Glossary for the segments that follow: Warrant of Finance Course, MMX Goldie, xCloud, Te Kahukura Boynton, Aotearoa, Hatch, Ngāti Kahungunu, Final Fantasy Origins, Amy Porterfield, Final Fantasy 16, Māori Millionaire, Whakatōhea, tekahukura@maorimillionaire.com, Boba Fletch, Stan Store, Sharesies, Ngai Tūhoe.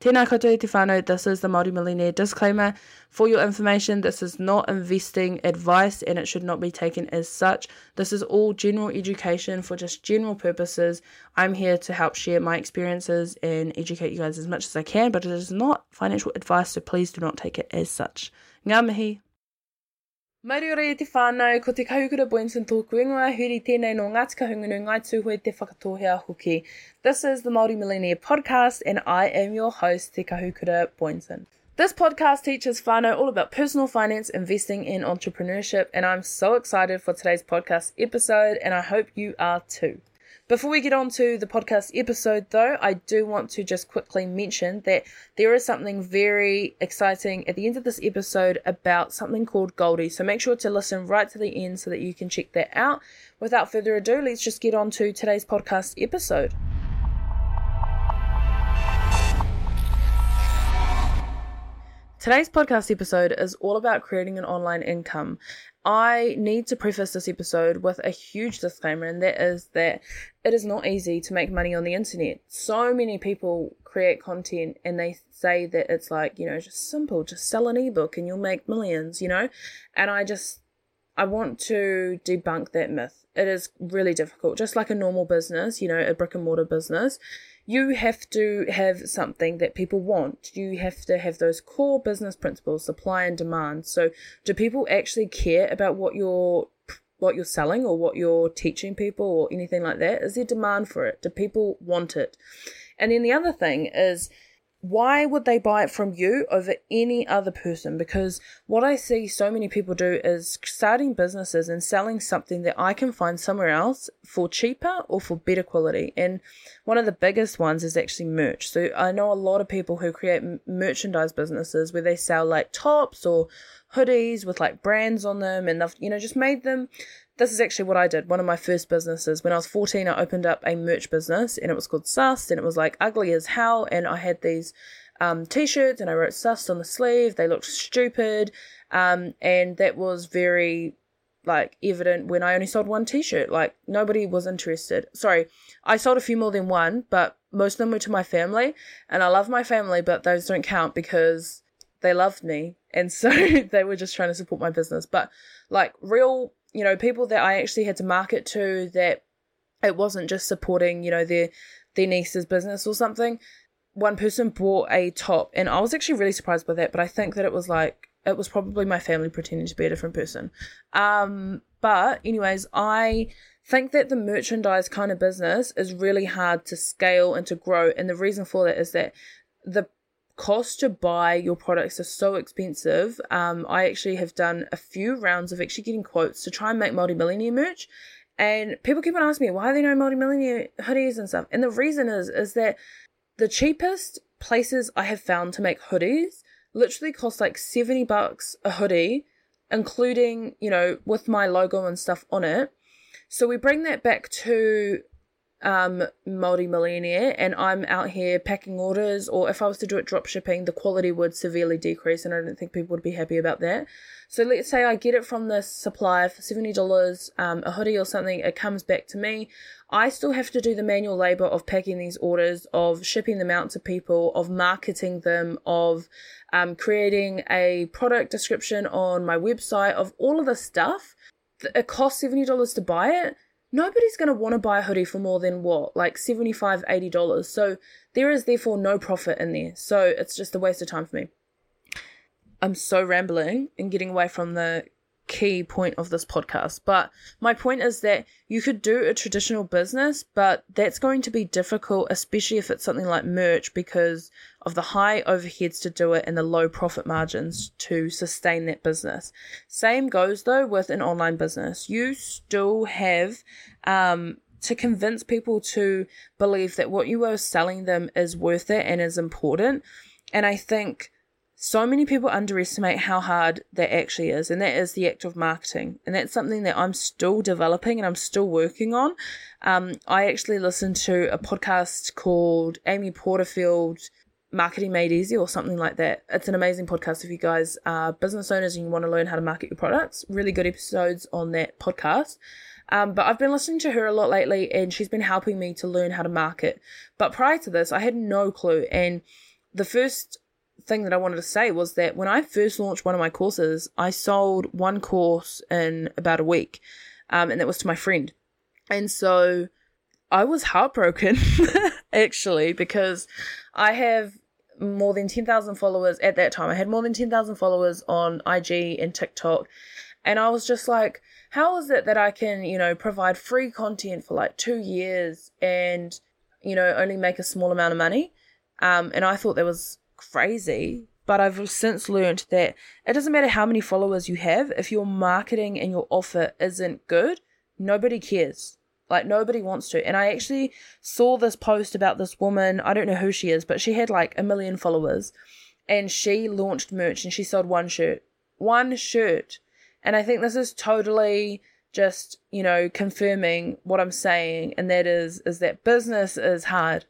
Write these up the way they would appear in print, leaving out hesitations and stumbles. Tēnā koutou te whānau, this is the Māori Millionaire disclaimer. For your information, this is not investing advice and it should not be taken as such. This is all general education for just general purposes. I'm here to help share my experiences and educate you guys as much as I can, but it is not financial advice, so please do not take it as such. Ngā mihi. Mairiore te whānau, ko te Kahukura Boynton tōku ingoa, huri tēnei no Ngāti Kahungunu, ngai tūhoe te whakatōhea hoki. This is the Māori Millionaire podcast and I am your host, Te Kahukura Boynton. This podcast teaches whānau all about personal finance, investing and entrepreneurship, and I'm so excited for today's podcast episode and I hope you are too. Before we get on to the podcast episode though, I do want to just quickly mention that there is something very exciting at the end of this episode about something called Goldie. So make sure to listen right to the end so that you can check that out. Without further ado, let's just get on to today's podcast episode. Today's podcast episode is all about creating an online income. I need to preface this episode with a huge disclaimer, and that is that it is not easy to make money on the internet. So many people create content and they say that it's like, you know, just simple, just sell an ebook and you'll make millions, you know, and I want to debunk that myth. It is really difficult, just like a normal business, you know, a brick and mortar business. You have to have something that people want. You have to have those core business principles, supply and demand. So do people actually care about what you're selling or what you're teaching people or anything like that? Is there demand for it? Do people want it? And then the other thing is, why would they buy it from you over any other person? Because what I see so many people do is starting businesses and selling something that I can find somewhere else for cheaper or for better quality. And one of the biggest ones is actually merch. So I know a lot of people who create merchandise businesses where they sell like tops or hoodies with like brands on them, and they've, you know, just made them. This is actually what I did. One of my first businesses, when I was 14, I opened up a merch business and it was called Sust, and it was like ugly as hell. And I had these t-shirts and I wrote Sust on the sleeve. They looked stupid. And that was very like evident when I only sold one t-shirt. Like nobody was interested. Sorry, I sold a few more than one, but most of them were to my family, and I love my family, but those don't count because they loved me. And so they were just trying to support my business. But like real, you know, people that I actually had to market to, that it wasn't just supporting, you know, their niece's business or something. One person bought a top and I was actually really surprised by that, but I think that it was probably my family pretending to be a different person. But anyways, I think that the merchandise kind of business is really hard to scale and to grow. And the reason for that is that the cost to buy your products are so expensive. I actually have done a few rounds of actually getting quotes to try and make multi-millionaire merch, and people keep on asking me, why are there no multi-millionaire hoodies and stuff? And the reason is that the cheapest places I have found to make hoodies literally cost like $70 a hoodie, including, you know, with my logo and stuff on it. So we bring that back to Māori Millionaire, and I'm out here packing orders, or if I was to do it drop shipping, the quality would severely decrease and I don't think people would be happy about that. So let's say I get it from this supplier for $70 a hoodie or something. It comes back to me. I still have to do the manual labor of packing these orders, of shipping them out to people, of marketing them, of creating a product description on my website, of all of this stuff. It costs $70 to buy it. Nobody's going to want to buy a hoodie for more than what, like $75, $80. So there is therefore no profit in there. So it's just a waste of time for me. I'm so rambling and getting away from the key point of this podcast. But my point is that you could do a traditional business, but that's going to be difficult, especially if it's something like merch, because of the high overheads to do it and the low profit margins to sustain that business. Same goes though with an online business. You still have to convince people to believe that what you are selling them is worth it and is important. And I think so many people underestimate how hard that actually is, and that is the act of marketing. And that's something that I'm still developing and I'm still working on. I actually listened to a podcast called Amy Porterfield, Marketing Made Easy or something like that. It's an amazing podcast if you guys are business owners and you want to learn how to market your products. Really good episodes on that podcast. But I've been listening to her a lot lately and she's been helping me to learn how to market. But prior to this, I had no clue. And the first thing that I wanted to say was that when I first launched one of my courses, I sold one course in about a week, and that was to my friend. And so I was heartbroken actually, because I have more than 10,000 followers at that time. I had more than 10,000 followers on IG and TikTok. And I was just like, how is it that I can, you know, provide free content for like 2 years and, you know, only make a small amount of money? And I thought that was crazy. But I've since learned that it doesn't matter how many followers you have. If your marketing and your offer isn't good, nobody cares. Like, nobody wants to. And I actually saw this post about this woman. I don't know who she is, but she had like 1 million followers and she launched merch and she sold one shirt. And I think this is totally just, you know, confirming what I'm saying. And that is that business is hard.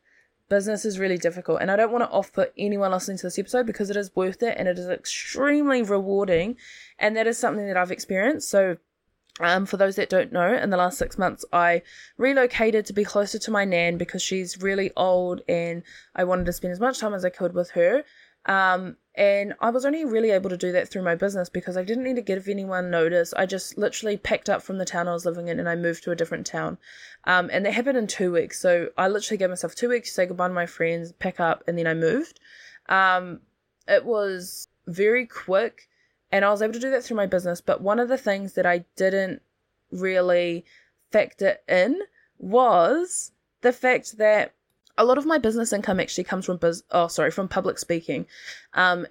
Business is really difficult. And I don't want to off-put anyone listening to this episode, because it is worth it and it is extremely rewarding. And that is something that I've experienced. So for those that don't know, in the last 6 months, I relocated to be closer to my nan because she's really old and I wanted to spend as much time as I could with her. And I was only really able to do that through my business because I didn't need to give anyone notice. I just literally packed up from the town I was living in and I moved to a different town. And that happened in 2 weeks. So I literally gave myself 2 weeks to say goodbye to my friends, pack up, and then I moved. It was very quick. And I was able to do that through my business. But one of the things that I didn't really factor in was the fact that a lot of my business income actually comes from from public speaking. And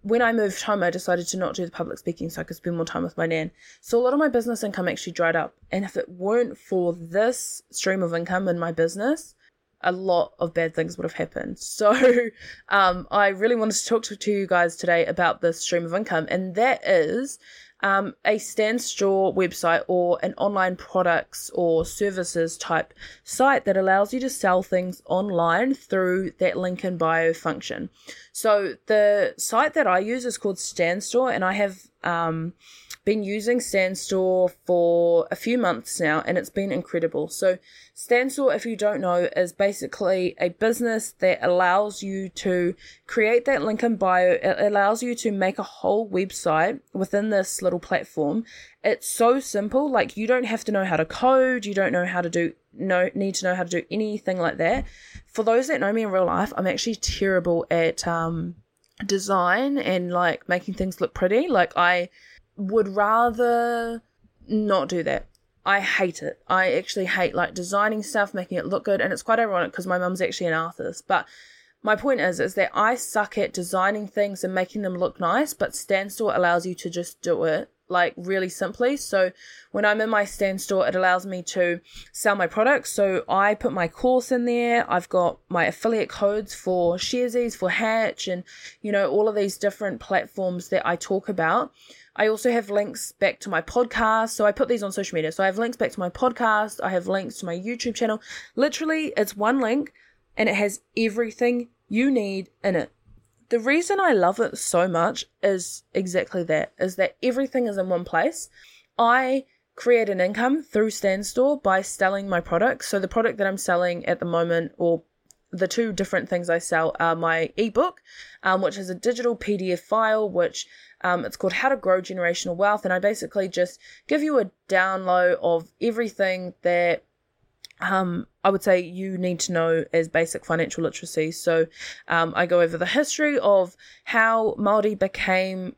when I moved home, I decided to not do the public speaking so I could spend more time with my nan. So a lot of my business income actually dried up. And if it weren't for this stream of income in my business, a lot of bad things would have happened. So I really wanted to talk to you guys today about this stream of income, and that is a Stan Store website or an online products or services type site that allows you to sell things online through that link in bio function. So the site that I use is called Stan Store, and I have been using Stan Store for a few months now, and it's been incredible. So Stan Store, if you don't know, is basically a business that allows you to create that link in bio. It allows you to make a whole website within this little platform. It's so simple. Like, you don't have to know how to code. You don't know how to need to know how to do anything like that. For those that know me in real life, I'm actually terrible at design and like making things look pretty. Like, I would rather not do that. I hate it. I actually hate like designing stuff, making it look good. And it's quite ironic because my mum's actually an artist. But my point is that I suck at designing things and making them look nice, but Stan Store allows you to just do it like really simply. So when I'm in my Stan Store, it allows me to sell my products. So I put my course in there. I've got my affiliate codes for Sharesies, for Hatch, and, you know, all of these different platforms that I talk about. I also have links back to my podcast. So I put these on social media. So I have links back to my podcast. I have links to my YouTube channel. Literally, it's one link and it has everything you need in it. The reason I love it so much is exactly that, is that everything is in one place. I create an income through Stan Store by selling my products. So the product that I'm selling at the moment, or the two different things I sell, are my ebook, which is a digital PDF file, which it's called How to Grow Generational Wealth. And I basically just give you a download of everything that I would say you need to know as basic financial literacy. So I go over the history of how Māori became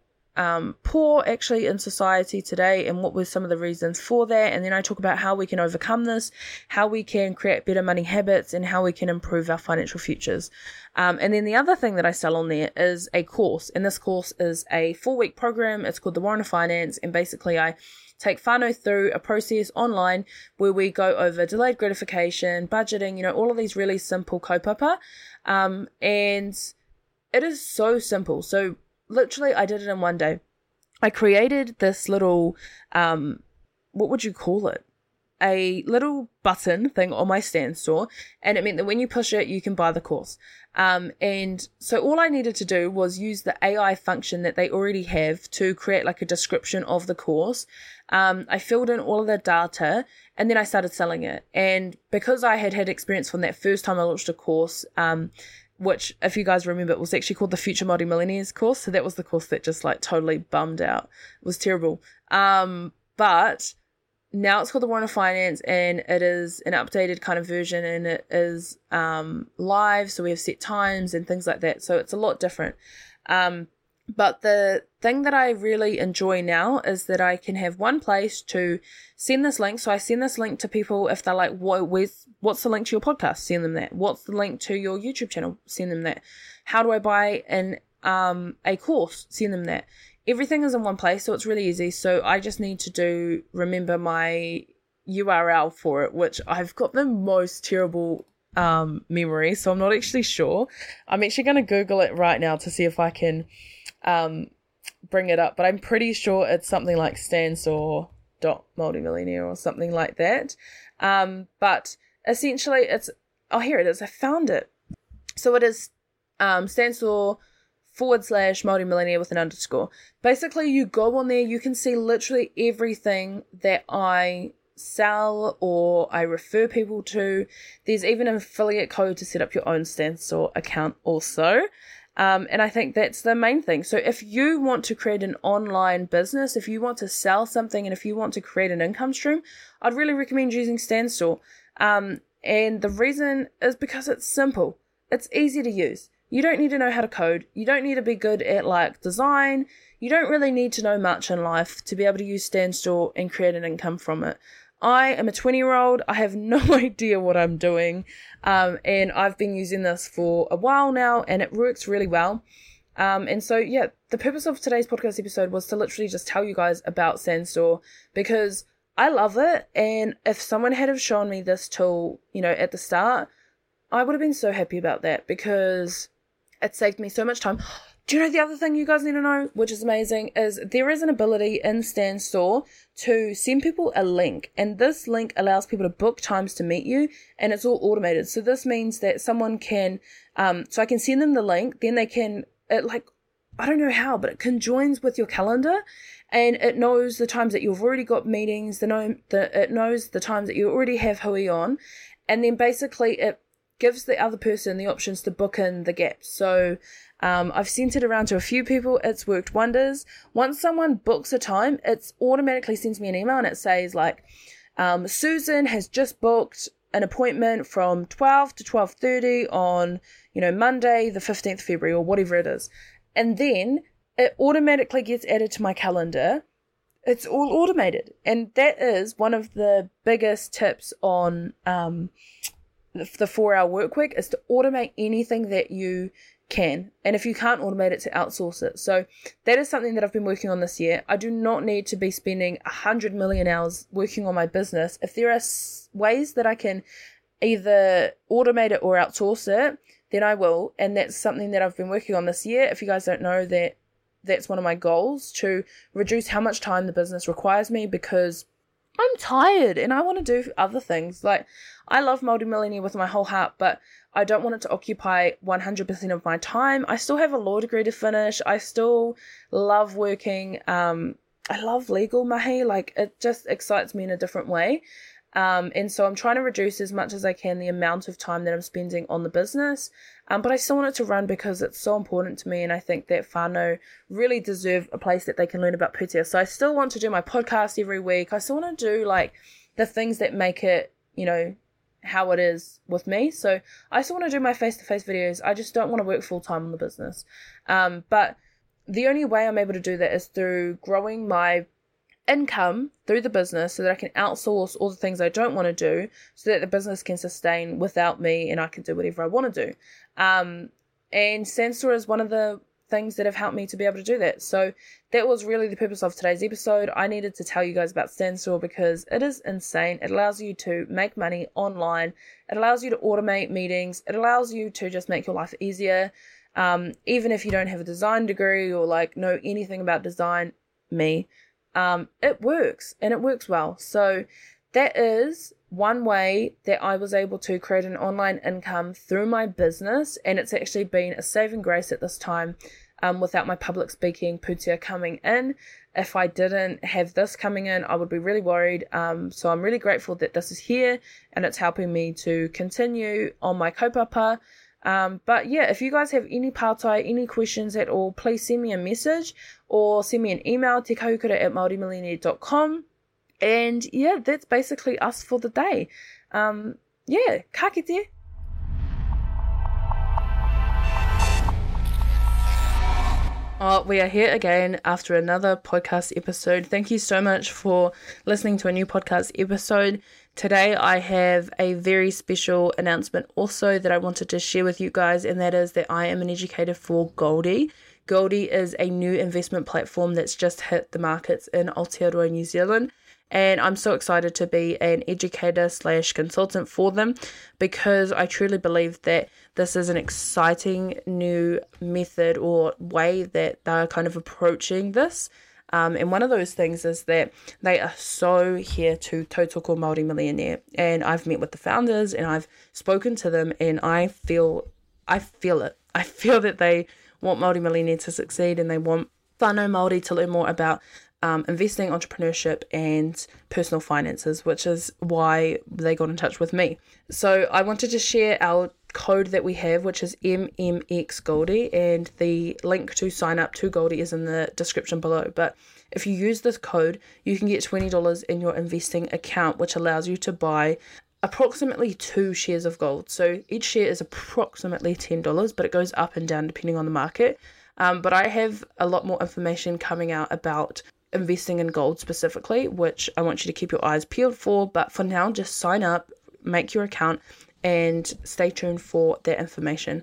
poor actually in society today, and what were some of the reasons for that. And then I talk about how we can overcome this, how we can create better money habits, and how we can improve our financial futures. And then the other thing that I sell on there is a course, and this course is a 4-week program. It's called the Warrant of Finance, and basically I take whānau through a process online where we go over delayed gratification, budgeting, you know, all of these really simple kaupapa. And it is so simple. So literally, I did it in one day. I created this little, what would you call it? A little button thing on my Stan Store, and it meant that when you push it, you can buy the course. And so all I needed to do was use the AI function that they already have to create like a description of the course. I filled in all of the data, and then I started selling it. And because I had experience from that first time I launched a course, which, if you guys remember, it was actually called the Future Māori Millionaires course. So that was the course that just like totally bummed out. It was terrible. But now it's called the Warrant of Finance, and it is an updated kind of version, and it is live, so we have set times and things like that. So it's a lot different. But the thing that I really enjoy now is that I can have one place to send this link. So I send this link to people if they're like, what's the link to your podcast? Send them that. What's the link to your YouTube channel? Send them that. How do I buy a course? Send them that. Everything is in one place, so it's really easy. So I just need to remember my URL for it, which I've got the most terrible memory, so I'm not actually sure. I'm actually going to Google it right now to see if I can bring it up, but I'm pretty sure it's something like Stan Store .multimillionaire or something like that. But essentially it's, oh, here it is. I found it. So it is Stan Store /multimillionaire with an underscore. Basically you go on there, you can see literally everything that I sell or I refer people to. There's even an affiliate code to set up your own Stan Store account also. And I think that's the main thing. So if you want to create an online business, if you want to sell something, and if you want to create an income stream, I'd really recommend using Stan Store. And the reason is because it's simple. It's easy to use. You don't need to know how to code. You don't need to be good at like design. You don't really need to know much in life to be able to use Stan Store and create an income from it. I am a 20-year-old. I have no idea what I'm doing. And I've been using this for a while now, and it works really well. And so, yeah, the purpose of today's podcast episode was to literally just tell you guys about Stan Store because I love it. And if someone had have shown me this tool, you know, at the start, I would have been so happy about that because it saved me so much time. Do you know the other thing you guys need to know, which is amazing, is there is an ability in Stan Store to send people a link, and this link allows people to book times to meet you, and it's all automated. So this means that someone can, so I can send them the link, then they can, it like, I don't know how, but it conjoins with your calendar, and it knows the times that you've already got meetings, it knows the times that you already have hui on, and then basically it gives the other person the options to book in the gaps. So I've sent it around to a few people. It's worked wonders. Once someone books a time, it automatically sends me an email and it says like, Susan has just booked an appointment from 12 to 12:30 on, you know, Monday, the 15th of February or whatever it is. And then it automatically gets added to my calendar. It's all automated. And that is one of the biggest tips on, the 4-hour work week is to automate anything that you can. And if you can't automate it, to outsource it. So that is something that I've been working on this year. I do not need to be spending 100 million hours working on my business. If there are ways that I can either automate it or outsource it, then I will. And that's something that I've been working on this year. If you guys don't know that, that's one of my goals, to reduce how much time the business requires me, because I'm tired and I want to do other things. Like, I love Multimillionaire with my whole heart, but I don't want it to occupy 100% of my time. I still have a law degree to finish. I still love working. I love legal mahi. Like, it just excites me in a different way. And so I'm trying to reduce as much as I can the amount of time that I'm spending on the business. But I still want it to run because it's so important to me. And I think that whānau really deserve a place that they can learn about pūtea. So I still want to do my podcast every week. I still want to do like the things that make it, you know, how it is with me. So I still want to do my face-to-face videos. I just don't want to work full-time on the business. But the only way I'm able to do that is through growing my income through the business so that I can outsource all the things I don't want to do so that the business can sustain without me and I can do whatever I want to do. And Stan Store is one of the things that have helped me to be able to do that. So that was really the purpose of today's episode. I needed to tell you guys about Stan Store because it is insane. It allows you to make money online. It allows you to automate meetings. It allows you to just make your life easier. Even if you don't have a design degree or like know anything about design, it works, and it works well. So that is one way that I was able to create an online income through my business, and it's actually been a saving grace at this time without my public speaking pūtea coming in. If I didn't have this coming in, I would be really worried. So I'm really grateful that this is here, and it's helping me to continue on my kaupapa But yeah, if you guys have any pārtai, any questions at all, please send me a message or send me an email, tekahukura@maorimillionaire.com. And yeah, that's basically us for the day. Yeah, ka kite. We are here again after another podcast episode. Thank you so much for listening to a new podcast episode. Today I have a very special announcement also that I wanted to share with you guys, and that is that I am an educator for Goldie. Goldie is a new investment platform that's just hit the markets in Aotearoa, New Zealand. And I'm so excited to be an educator/consultant for them, because I truly believe that this is an exciting new method or way that they're kind of approaching this. And one of those things is that they are so here to tautoko Māori Millionaire. And I've met with the founders and I've spoken to them, and I feel it. I feel that they want Māori Millionaire to succeed, and they want whānau Māori to learn more about investing, entrepreneurship, and personal finances, which is why they got in touch with me. So I wanted to share our code that we have, which is MMX Goldie, and the link to sign up to Goldie is in the description below. But if you use this code, you can get $20 in your investing account, which allows you to buy approximately 2 shares of gold. So each share is approximately $10, but it goes up and down depending on the market. But I have a lot more information coming out about investing in gold specifically, which I want you to keep your eyes peeled for. But for now, just sign up, make your account, and stay tuned for that information.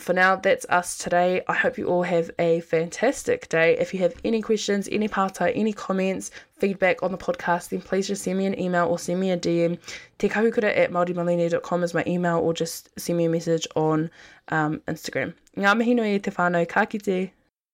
For now, that's us today. I hope you all have a fantastic day. If you have any questions, any pārtai, any comments, feedback on the podcast, then please just send me an email or send me a DM. tekahukura@maorimillionaire.com is my email, or just send me a message on Instagram. Ngā mihi nui e te whānau, ka kite.